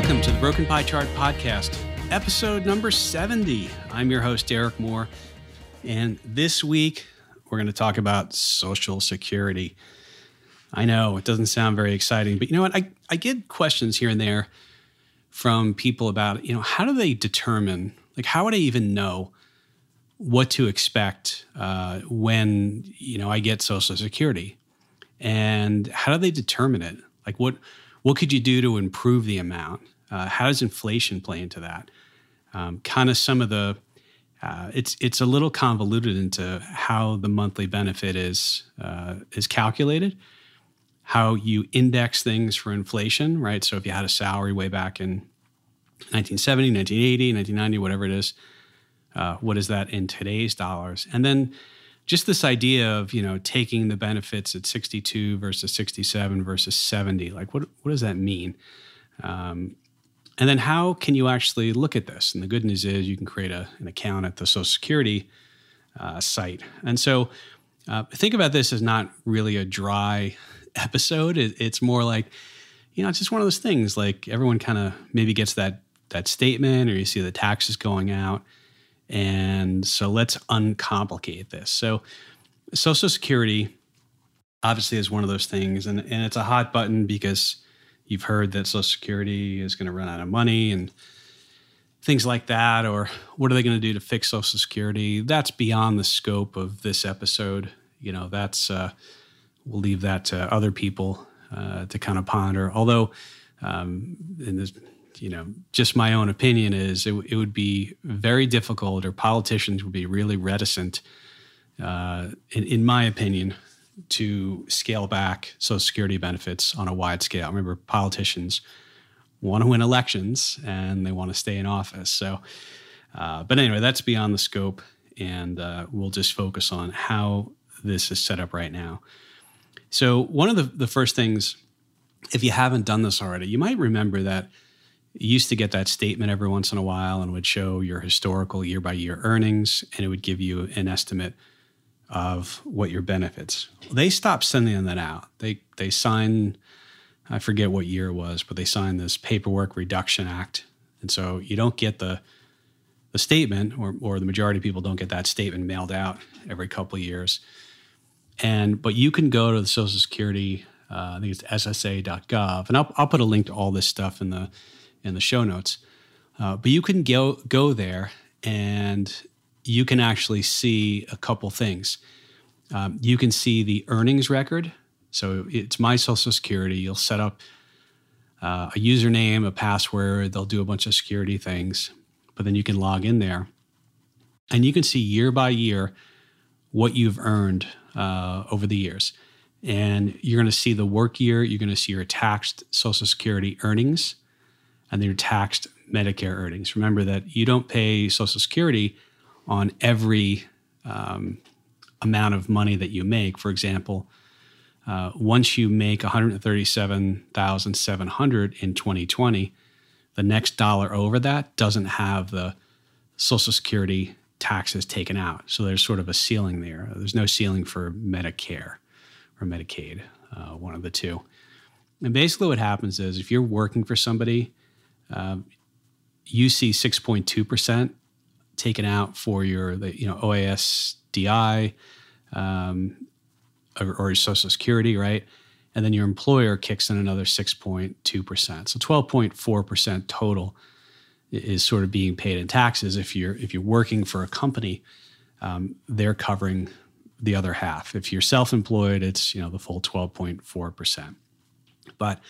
Welcome to the Broken Pie Chart podcast, episode number 70. I'm your host, Derek Moore, and this week we're going to talk about Social Security. I know it doesn't sound very exciting, but you know what? I get questions here and there from people about, how do they determine, how would I even know what to expect when, I get Social Security? And how do they determine it? What could you do to improve the amount? How does inflation play into that? Kind of some of the, it's a little convoluted into how the monthly benefit is calculated, how you index things for inflation, right? So if you had a salary way back in 1970, 1980, 1990, whatever it is, what is that in today's dollars? And then just this idea of, taking the benefits at 62 versus 67 versus 70, what does that mean? And then how can you actually look at this? And the good news is you can create an account at the Social Security site. And so think about this as not really a dry episode. It's more like, it's just one of those things, everyone kind of maybe gets that statement or you see the taxes going out. And so let's uncomplicate this. So Social Security obviously is one of those things, and it's a hot button because you've heard that Social Security is going to run out of money and things like that, or what are they going to do to fix Social Security? That's beyond the scope of this episode. That's we'll leave that to other people to kind of ponder. Although, in this just my own opinion is it would be very difficult, or politicians would be really reticent, in my opinion, to scale back Social Security benefits on a wide scale. Remember, politicians want to win elections and they want to stay in office. So, but anyway, that's beyond the scope, and we'll just focus on how this is set up right now. So one of the first things, if you haven't done this already, you might remember that you used to get that statement every once in a while and would show your historical year-by-year earnings, and it would give you an estimate of what your benefits. They stopped sending that out. They signed, I forget what year it was, but they signed this Paperwork Reduction Act. And so you don't get the statement, or the majority of people don't get that statement mailed out every couple of years. But you can go to the Social Security, I think it's SSA.gov, and I'll put a link to all this stuff in the show notes. But you can go there and you can actually see a couple things. You can see the earnings record. So it's My Social Security. You'll set up a username, a password. They'll do a bunch of security things, but then you can log in there and you can see year by year what you've earned over the years. And you're going to see the work year. You're going to see your taxed Social Security earnings and your taxed Medicare earnings. Remember that you don't pay Social Security on every amount of money that you make. For example, once you make $137,700 in 2020, the next dollar over that doesn't have the Social Security taxes taken out. So there's sort of a ceiling there. There's no ceiling for Medicare or Medicaid, one of the two. And basically what happens is if you're working for somebody, you see 6.2% taken out for your, OASDI or Social Security, right? And then your employer kicks in another 6.2%. So 12.4% total is sort of being paid in taxes. If you're working for a company, they're covering the other half. If you're self-employed, it's the full 12.4%. But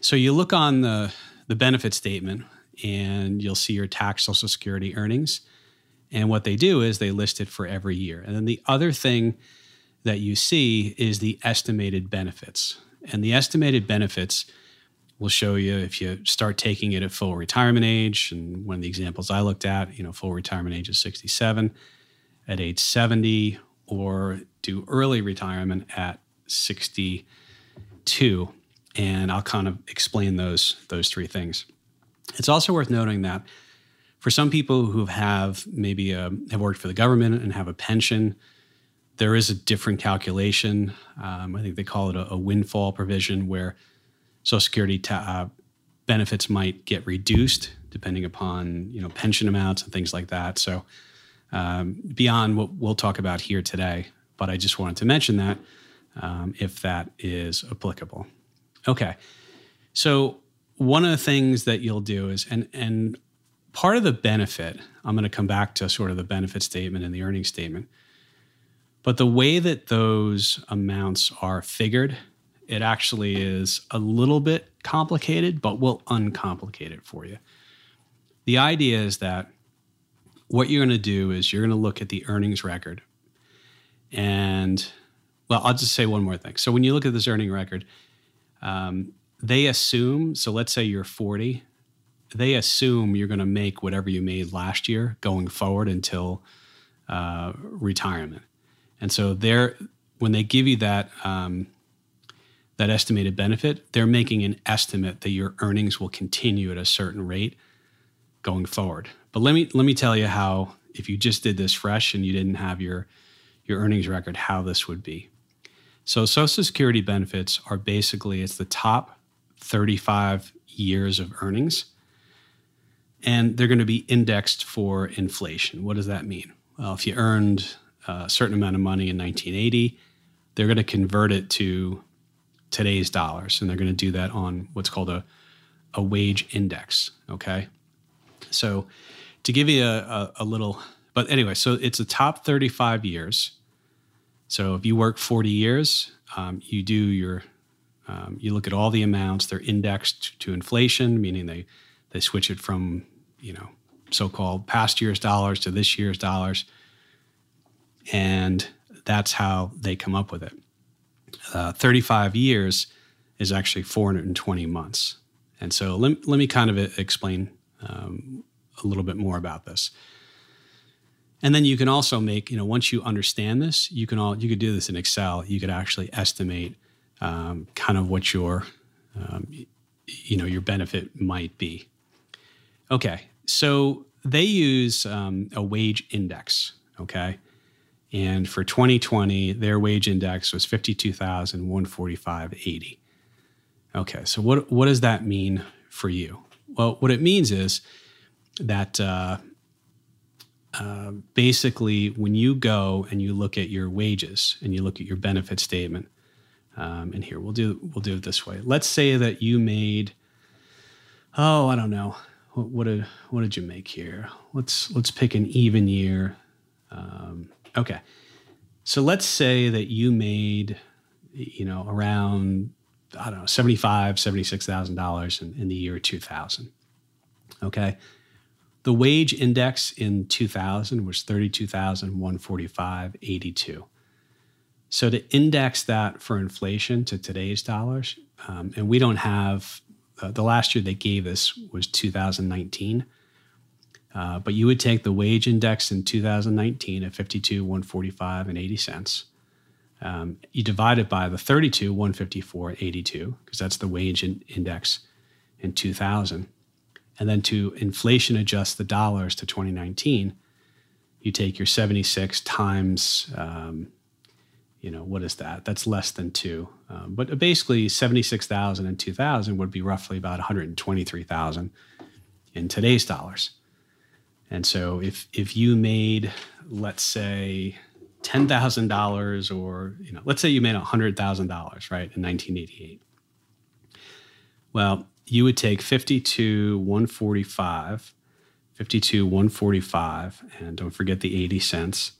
so you look on the benefit statement and you'll see your tax Social Security earnings. And what they do is they list it for every year. And then the other thing that you see is the estimated benefits. And the estimated benefits will show you if you start taking it at full retirement age. And one of the examples I looked at, full retirement age is 67, at age 70, or do early retirement at 62. And I'll kind of explain those three things. It's also worth noting that for some people who have maybe have worked for the government and have a pension, there is a different calculation. I think they call it a windfall provision, where Social Security benefits might get reduced depending upon, you know, pension amounts and things like that. So beyond what we'll talk about here today, but I just wanted to mention that if that is applicable. Okay. So one of the things that you'll do is, and part of the benefit, I'm going to come back to sort of the benefit statement and the earnings statement, but the way that those amounts are figured, it actually is a little bit complicated, but we'll uncomplicate it for you. The idea is that what you're going to do is you're going to look at the earnings record. And, well, I'll just say one more thing. So when you look at this earnings record, they assume, so let's say you're 40, they assume you're going to make whatever you made last year going forward until retirement. And so when they give you that that estimated benefit, they're making an estimate that your earnings will continue at a certain rate going forward. But let me tell you how, if you just did this fresh and you didn't have your earnings record, how this would be. So Social Security benefits are basically, it's the top 35 years of earnings, and they're going to be indexed for inflation. What does that mean? Well, if you earned a certain amount of money in 1980, they're going to convert it to today's dollars, and they're going to do that on what's called a wage index, okay? So to give you a little, but anyway, so it's the top 35 years. So if you work 40 years, you do your, you look at all the amounts, they're indexed to inflation, meaning they switch it from, you know, so-called past year's dollars to this year's dollars. And that's how they come up with it. 35 years is actually 420 months. And so let me kind of explain a little bit more about this. And then you can also make, you know, once you understand this, you could do this in Excel. You could actually estimate kind of what your, you know, your benefit might be. Okay, so they use a wage index, okay? And for 2020, their wage index was $52,145.80. Okay, so what does that mean for you? Well, what it means is that basically when you go and you look at your wages and you look at your benefit statement, and here we'll do it this way. Let's say that you made, oh, I don't know, what did you make here? Let's pick an even year. Okay, so let's say that you made, you know, around, I don't know, $75,000, $76,000 in the year 2000. Okay, the wage index in 2000 was $32,145.82. So to index that for inflation to today's dollars, and we don't have, the last year they gave us was 2019. But you would take the wage index in 2019 at $52,145.80. You divide it by the $32,154.82, because that's the wage index in 2000. And then to inflation adjust the dollars to 2019, you take your 76 times, you know, what is that? That's less than 2. But basically 76,000 in 2000 would be roughly about 123,000 in today's dollars. And so if you made, let's say, $10,000, or, you know, let's say you made $100,000, right, in 1988. Well, you would take $52,145, and don't forget the 80 cents,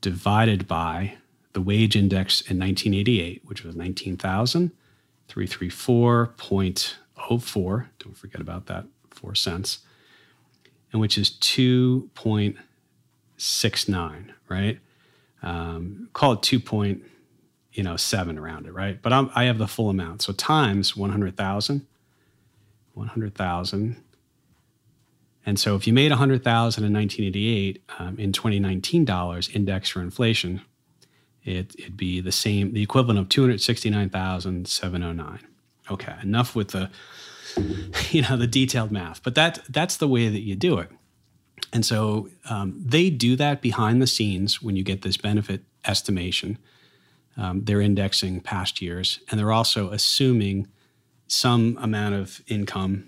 divided by the wage index in 1988, which was 19,334.04. Don't forget about that 4 cents. And which is 2.69, right? Call it 2.7, you know, rounded, right? But I have the full amount. So times 100,000. And so if you made 100,000 in 1988, in 2019 dollars, indexed for inflation, it'd be the same, the equivalent of $269,709. Okay, enough with the, you know, the detailed math, but that's the way that you do it. And so they do that behind the scenes when you get this benefit estimation. They're indexing past years, and they're also assuming some amount of income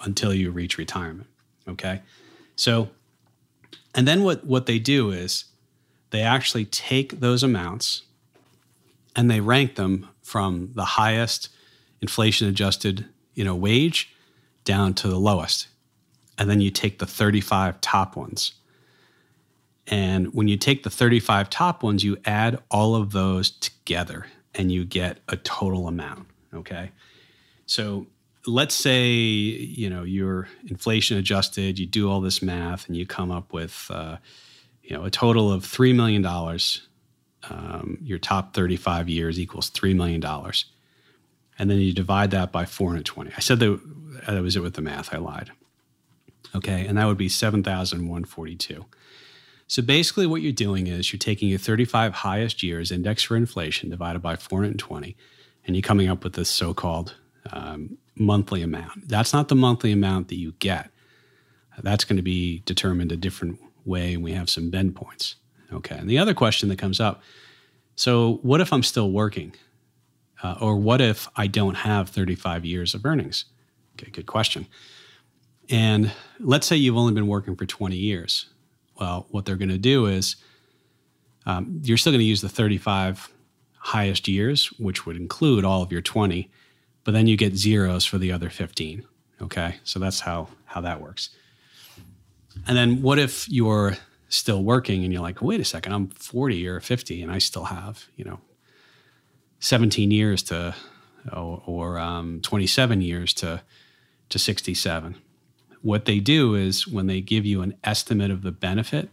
until you reach retirement, okay? So, and then what they do is they actually take those amounts and they rank them from the highest inflation-adjusted, wage down to the lowest. And then you take the 35 top ones. And when you take the 35 top ones, you add all of those together and you get a total amount, okay? So let's say, you're inflation adjusted, you do all this math and you come up with, a total of $3 million. Your top 35 years equals $3 million. And then you divide that by 420. I said that I was it with the math, I lied. Okay, and that would be 7,142. So basically what you're doing is you're taking your 35 highest years index for inflation divided by 420, and you're coming up with this so-called monthly amount. That's not the monthly amount that you get. That's going to be determined a different way, and we have some bend points. Okay, and the other question that comes up, so what if I'm still working? Or what if I don't have 35 years of earnings? Okay, good question. And let's say you've only been working for 20 years. Well, what they're going to do is you're still going to use the 35 highest years, which would include all of your 20, but then you get zeros for the other 15, okay? So that's how that works. And then what if you're still working and you're like, wait a second, I'm 40 or 50 and I still have, 17 years to, or 27 years to 67. What they do is when they give you an estimate of the benefit,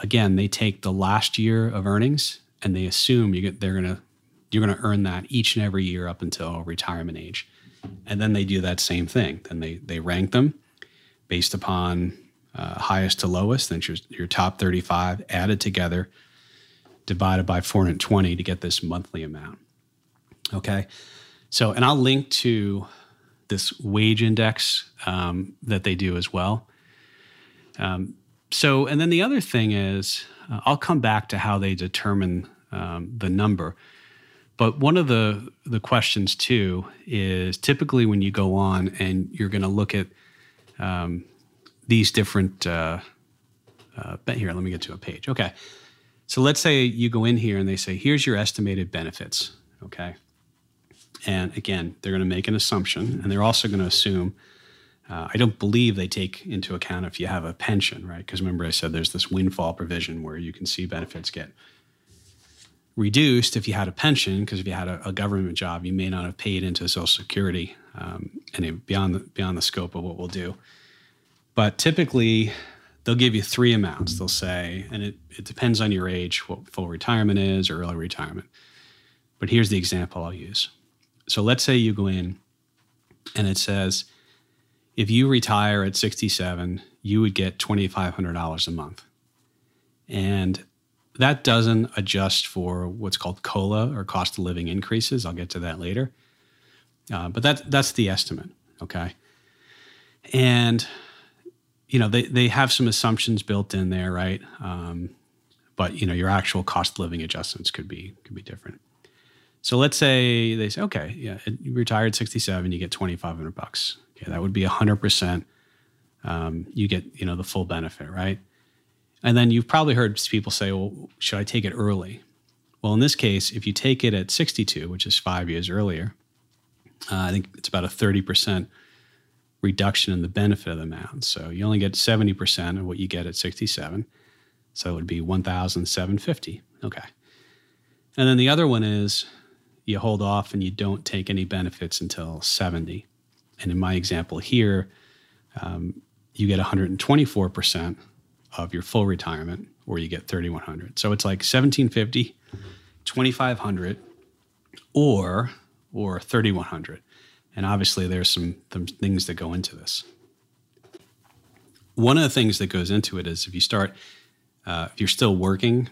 again, they take the last year of earnings and they assume you're going to earn that each and every year up until retirement age. And then they do that same thing. Then they rank them based upon highest to lowest. Then your top 35 added together, divided by 420 to get this monthly amount. Okay. So, and I'll link to this wage index that they do as well. And then the other thing is, I'll come back to how they determine the number. But one of the questions too is typically when you go on and you're going to look at these different, here, let me get to a page. Okay. So let's say you go in here and they say, here's your estimated benefits, okay? And again, they're going to make an assumption, and they're also going to assume, I don't believe they take into account if you have a pension, right? Because remember I said there's this windfall provision where you can see benefits get reduced if you had a pension, because if you had a government job, you may not have paid into Social Security and beyond the scope of what we'll do. But typically, they'll give you three amounts. They'll say, and it depends on your age, what full retirement is or early retirement. But here's the example I'll use. So let's say you go in and it says, if you retire at 67, you would get $2,500 a month. And that doesn't adjust for what's called COLA or cost of living increases. I'll get to that later. But that's the estimate, okay? And they have some assumptions built in there, right? But your actual cost of living adjustments could be different. So let's say they say, okay, yeah, you retired at 67, you get $2,500. Okay, that would be 100%. You get the full benefit, right? And then you've probably heard people say, well, should I take it early? Well, in this case, if you take it at 62, which is 5 years earlier, I think it's about a 30% reduction in the benefit amount. So you only get 70% of what you get at 67. So it would be $1,750. Okay. And then the other one is you hold off and you don't take any benefits until 70. And in my example here, you get 124% of your full retirement, or you get $3,100. So it's like $1,750, $2,500, or $3,100. And obviously, there's some things that go into this. One of the things that goes into it is if you're still working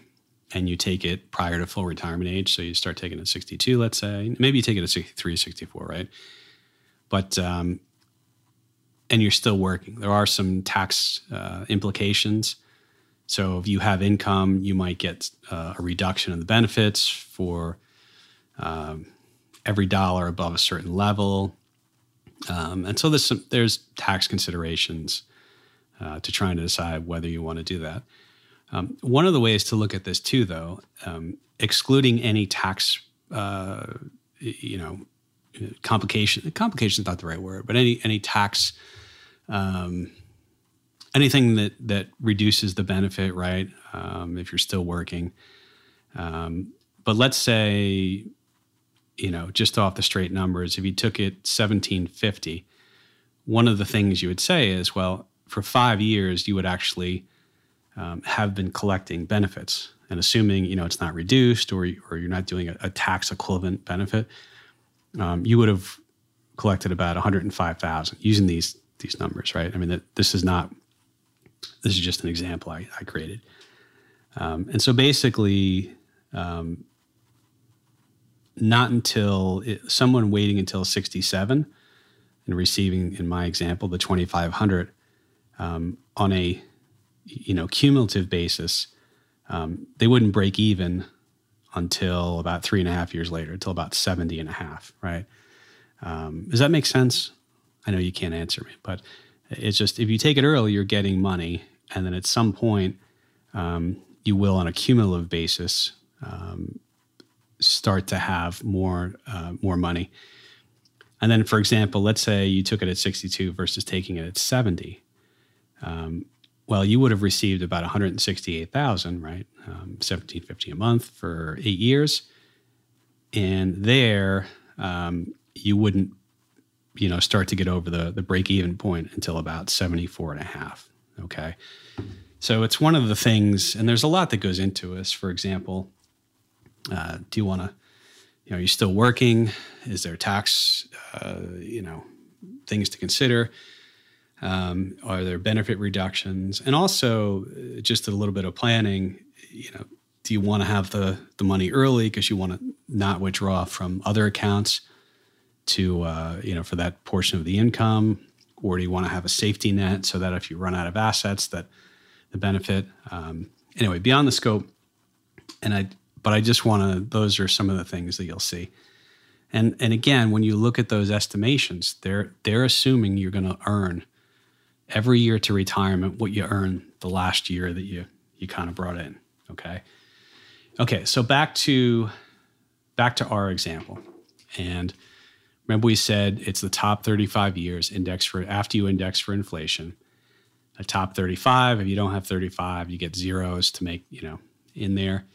and you take it prior to full retirement age, so you start taking it at 62, let's say. Maybe you take it at 63, 64, right? But, and you're still working. There are some tax implications. So if you have income, you might get a reduction in the benefits for every dollar above a certain level. And so there's tax considerations to trying to decide whether you want to do that. One of the ways to look at this too, though, excluding any tax, complication is not the right word, but any tax, anything that reduces the benefit, right? If you're still working. But let's say, just off the straight numbers, if you took it $1,750, one of the things you would say is, well, for 5 years, you would actually have been collecting benefits. And assuming, it's not reduced or you're not doing a tax equivalent benefit, you would have collected about $105,000 using these numbers, right? I mean, this is just an example I created. And so basically, not until someone waiting until 67 and receiving, in my example, the $2,500 on a cumulative basis, they wouldn't break even until about 3.5 years later, until about 70.5, right? Does that make sense? I know you can't answer me, but it's just if you take it early, you're getting money, and then at some point, you will, on a cumulative basis, start to have more money. And then, for example, let's say you took it at 62 versus taking it at 70. Well, you would have received about $168,000, right? $1,750 a month for 8 years. And there, you wouldn't, start to get over the break-even point until about 74.5, okay? So it's one of the things, and there's a lot that goes into this. For example, do you want to, are you still working? Is there tax, things to consider? Are there benefit reductions? And also just a little bit of planning, do you want to have the money early because you want to not withdraw from other accounts to, for that portion of the income? Or do you want to have a safety net so that if you run out of assets that the benefit? Anyway, beyond the scope, but I just want to, those are some of the things that you'll see. And again, when you look at those estimations, they're assuming you're going to earn every year to retirement what you earned the last year that you kind of brought in, okay? Okay, so back to our example. And remember we said it's the top 35 years after you index for inflation. A top 35, if you don't have 35, you get zeros to make, in there.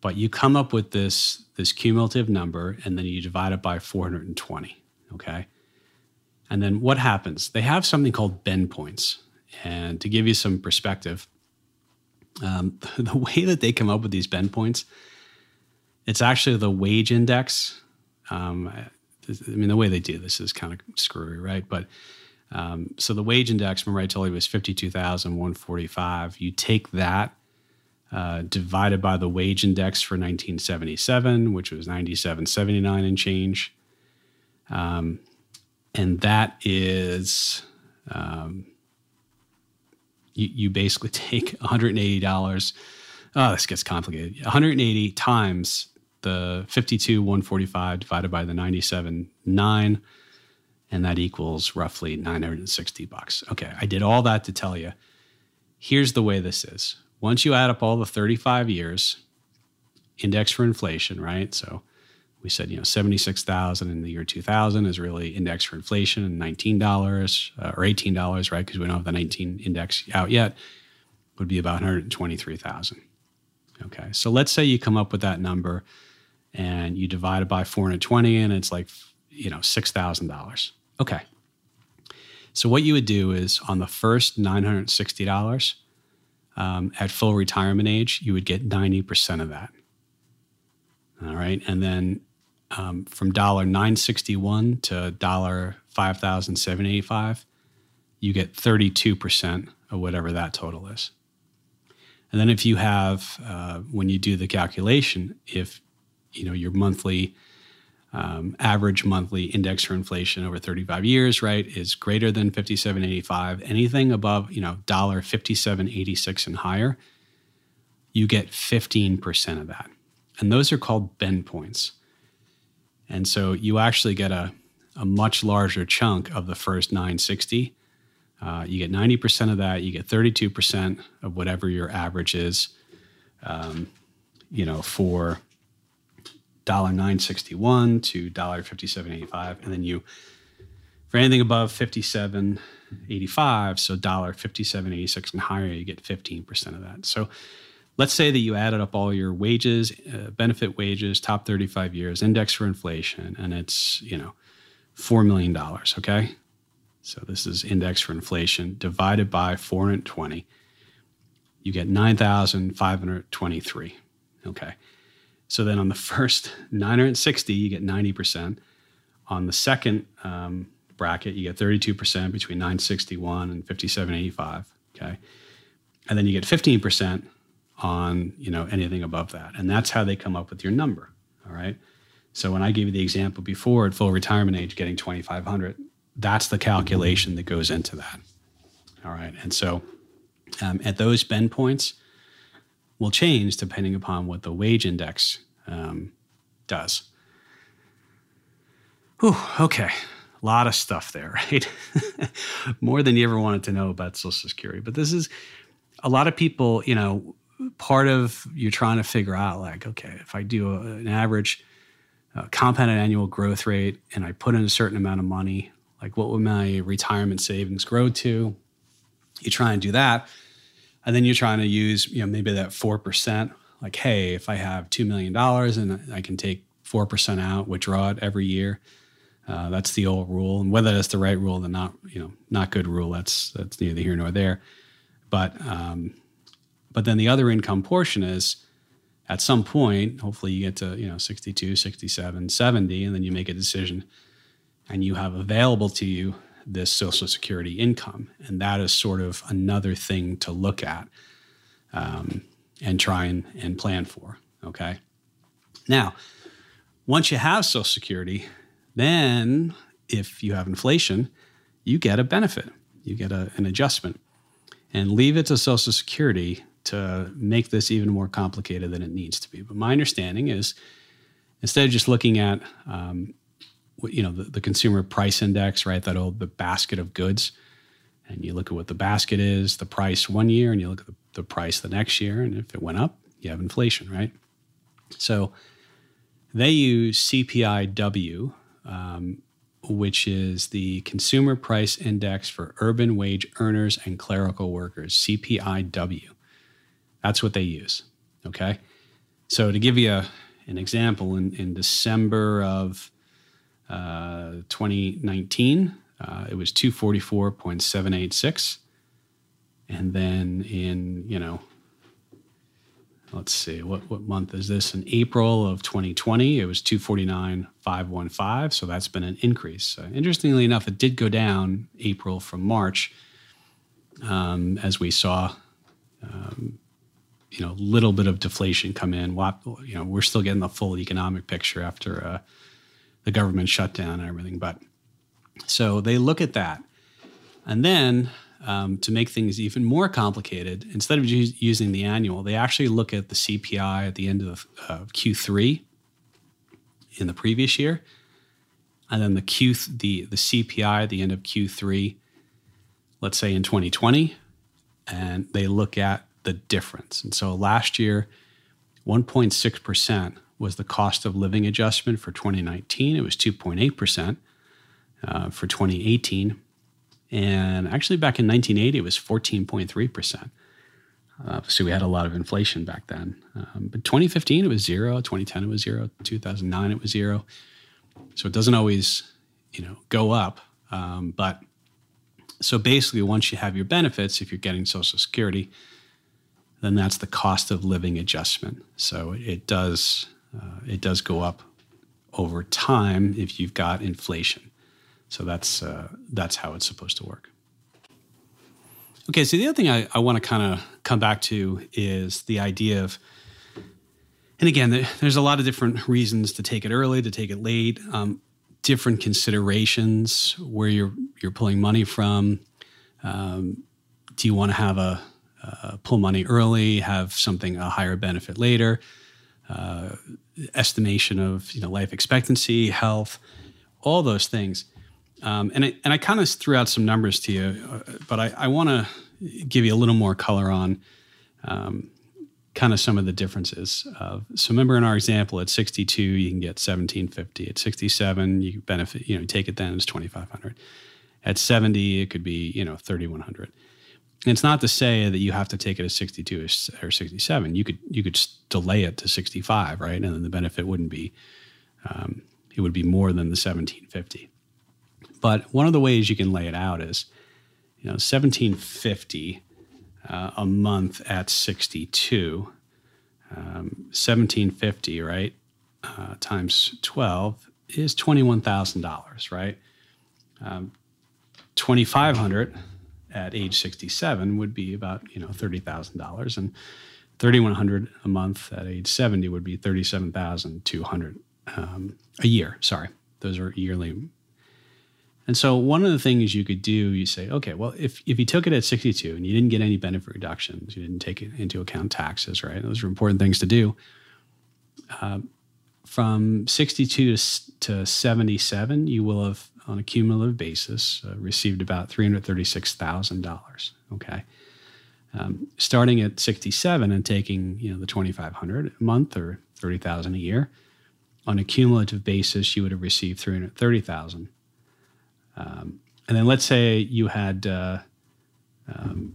But you come up with this cumulative number, and then you divide it by 420, okay? And then what happens? They have something called bend points. And to give you some perspective, the way that they come up with these bend points, it's actually the wage index. The way they do this is kind of screwy, right? But so the wage index, remember I told you, was 52,145. You take that, divided by the wage index for 1977, which was 97.79 and change. And that is, you basically take $180. Oh, this gets complicated. 180 times the 52,145 divided by the 97.9, and that equals roughly $960. Okay, I did all that to tell you, here's the way this is. Once you add up all the 35 years, index for inflation, right? So we said, 76,000 in the year 2000 is really index for inflation and $19 or $18, right? Because we don't have the 19 index out yet, would be about 123,000. Okay, so let's say you come up with that number and you divide it by 420 and it's like, $6,000. Okay, so what you would do is on the first $960, at full retirement age, you would get 90% of that. All right. And then from $961 to $5,785, you get 32% of whatever that total is. And then if you have, when you do the calculation, if, your monthly, average monthly index for inflation over 35 years, right, is greater than 57.85. Anything above, $57.86 and higher, you get 15% of that. And those are called bend points. And so you actually get a much larger chunk of the first 960. You get 90% of that. You get 32% of whatever your average is, for $9.61 to $57.85. And then for anything above $57.85, so $57.86 and higher, you get 15% of that. So let's say that you added up all your wages, benefit wages, top 35 years, index for inflation, and it's, $4 million, okay? So this is index for inflation divided by 420. You get 9,523, okay? So then on the first 960, you get 90%. On the second bracket, you get 32% between 961 and 57.85, okay? And then you get 15% on, anything above that. And that's how they come up with your number, all right? So when I gave you the example before at full retirement age getting $2,500, that's the calculation that goes into that, all right? And so at those bend points will change depending upon what the wage index does. Whew, okay, a lot of stuff there, right? More than you ever wanted to know about Social Security. But this is a lot of people, part of you're trying to figure out like, okay, if I do an average compounded annual growth rate and I put in a certain amount of money, like what would my retirement savings grow to? You try and do that. And then you're trying to use, maybe that 4%, like, hey, if I have $2 million and I can take 4% out, withdraw it every year, that's the old rule. And whether that's the right rule, the not good rule, that's neither here nor there. But then the other income portion is at some point, hopefully you get to, 62, 67, 70, and then you make a decision and you have available to you this Social Security income. And that is sort of another thing to look at and try and plan for, okay? Now, once you have Social Security, then if you have inflation, you get a benefit. You get an adjustment. And leave it to Social Security to make this even more complicated than it needs to be. But my understanding is instead of just looking at the consumer price index, right? That old, the basket of goods. And you look at what the basket is, the price one year, and you look at the price the next year. And if it went up, you have inflation, right? So they use CPIW, which is the Consumer Price Index for Urban Wage Earners and Clerical Workers, CPIW. That's what they use, okay? So to give you an example, in December of 2019, it was 244.786. And then in, let's see, what month is this? In April of 2020, it was 249.515. So that's been an increase. Interestingly enough, it did go down April from March, as we saw, a little bit of deflation come in. We're still getting the full economic picture after the government shutdown and everything. But so they look at that. And then to make things even more complicated, instead of using the annual, they actually look at the CPI at the end of Q3 in the previous year. And then the CPI at the end of Q3, let's say in 2020, and they look at the difference. And so last year, 1.6% was the cost of living adjustment for 2019. It was 2.8% for 2018. And actually back in 1980, it was 14.3%. So we had a lot of inflation back then. But 2015, it was zero. 2010, it was zero. 2009, it was zero. So it doesn't always, go up. But so basically once you have your benefits, if you're getting Social Security, then that's the cost of living adjustment. So it does go up over time if you've got inflation. So that's how it's supposed to work. Okay, so the other thing I want to kind of come back to is the idea of, and again, there's a lot of different reasons to take it early, to take it late, different considerations, where you're pulling money from. Do you want to have pull money early, have a higher benefit later? estimation of life expectancy, health, all those things. And I kind of threw out some numbers to you, but I want to give you a little more color on kind of some of the differences. So remember in our example, at 62, you can get $1,750. At 67, you benefit, take it then, it's $2,500. At 70, it could be, $3,100. And it's not to say that you have to take it at 62 or 67. You could delay it to 65, right? And then the benefit wouldn't be, it would be more than the $1,750. But one of the ways you can lay it out is, $1,750 a month at 62, $1,750, right, times 12 is $21,000, right? $2,500 at age 67 would be about, $30,000, and $3,100 a month at age 70 would be $37,200 a year. Sorry, those are yearly. And so one of the things you could do, you say, okay, well, if you took it at 62 and you didn't get any benefit reductions, you didn't take into account taxes, right? Those are important things to do. From 62 to 77, you will have, on a cumulative basis, received about $336,000, okay? Starting at 67 and taking, the $2,500 a month or $30,000 a year, on a cumulative basis, you would have received $330,000. And then let's say you had, and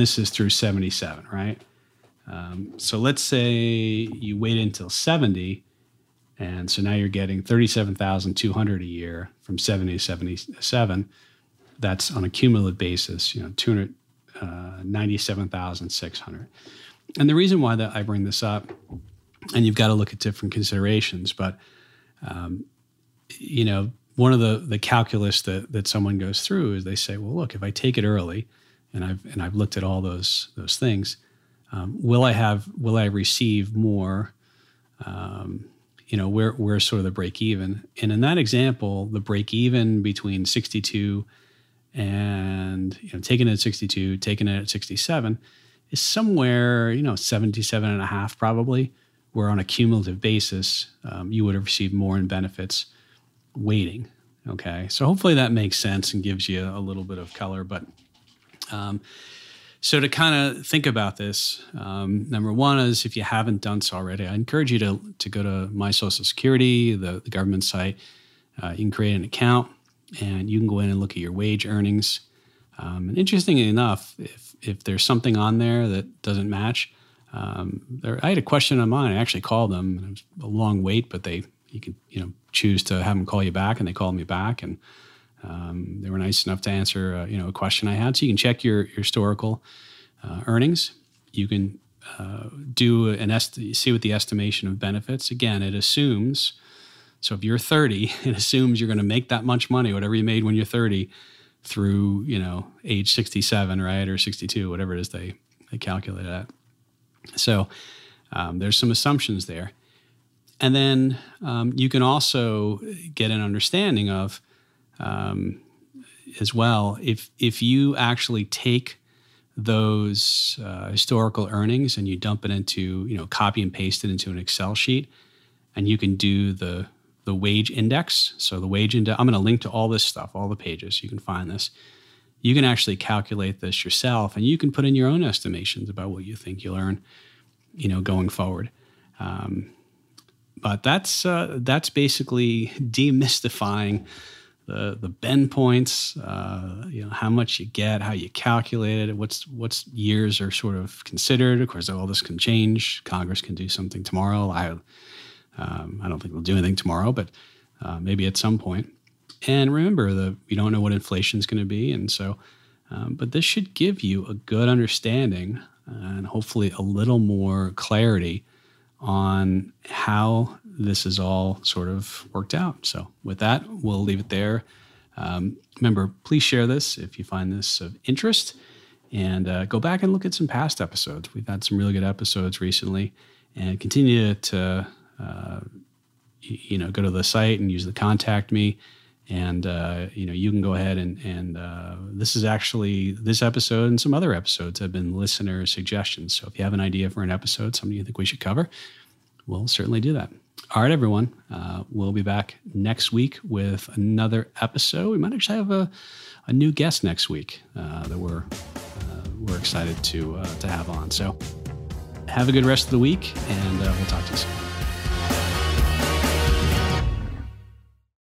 this is through 77, right? So let's say you wait until 70, and so now you're getting $37,200 a year from 70 to 77. That's on a cumulative basis, $297,600. And the reason why that I bring this up, and you've got to look at different considerations, but one of the calculus that someone goes through is they say, well, look, if I take it early, and I've looked at all those things, will I receive more? Where's sort of the break even? And in that example, the break even between 62 and taking it at 62, taking it at 67 is somewhere 77.5 probably. Where on a cumulative basis, you would have received more in benefits waiting, okay? So hopefully that makes sense and gives you a little bit of color. But so to kind of think about this, number one is, if you haven't done so already, I encourage you to go to My Social Security, the government site. You can create an account, and you can go in and look at your wage earnings. And interestingly enough, if there's something on there that doesn't match, I had a question on mine. I actually called them, and it was a long wait, but you could choose to have them call you back, and they called me back, and they were nice enough to answer a question I had. So you can check your historical earnings. You can do see what the estimation of benefits. Again, it assumes. So if you're 30, it assumes you're going to make that much money, whatever you made when you're 30, through age 67, right, or 62, whatever it is they calculate that. So there's some assumptions there. And then you can also get an understanding of, as well, if you actually take those historical earnings and you dump it into, copy and paste it into an Excel sheet, and you can do the wage index. So the wage index, I'm going to link to all this stuff, all the pages. You can find this. You can actually calculate this yourself, and you can put in your own estimations about what you think you'll earn, going forward. But that's basically demystifying the bend points, how much you get, how you calculate it, what's years are sort of considered. Of course, all this can change. Congress can do something tomorrow. I don't think they'll do anything tomorrow, but maybe at some point. And remember, we don't know what inflation is going to be, and so, but this should give you a good understanding and hopefully a little more clarity on how this is all sort of worked out. So with that, we'll leave it there. Remember, please share this if you find this of interest, and go back and look at some past episodes. We've had some really good episodes recently, and continue to go to the site and use the contact me. And, you know, you can go ahead and this is actually, this episode and some other episodes have been listener suggestions. So if you have an idea for an episode, something you think we should cover, we'll certainly do that. All right, everyone. We'll be back next week with another episode. We might actually have a new guest next week that we're excited to have on. So have a good rest of the week, and we'll talk to you soon.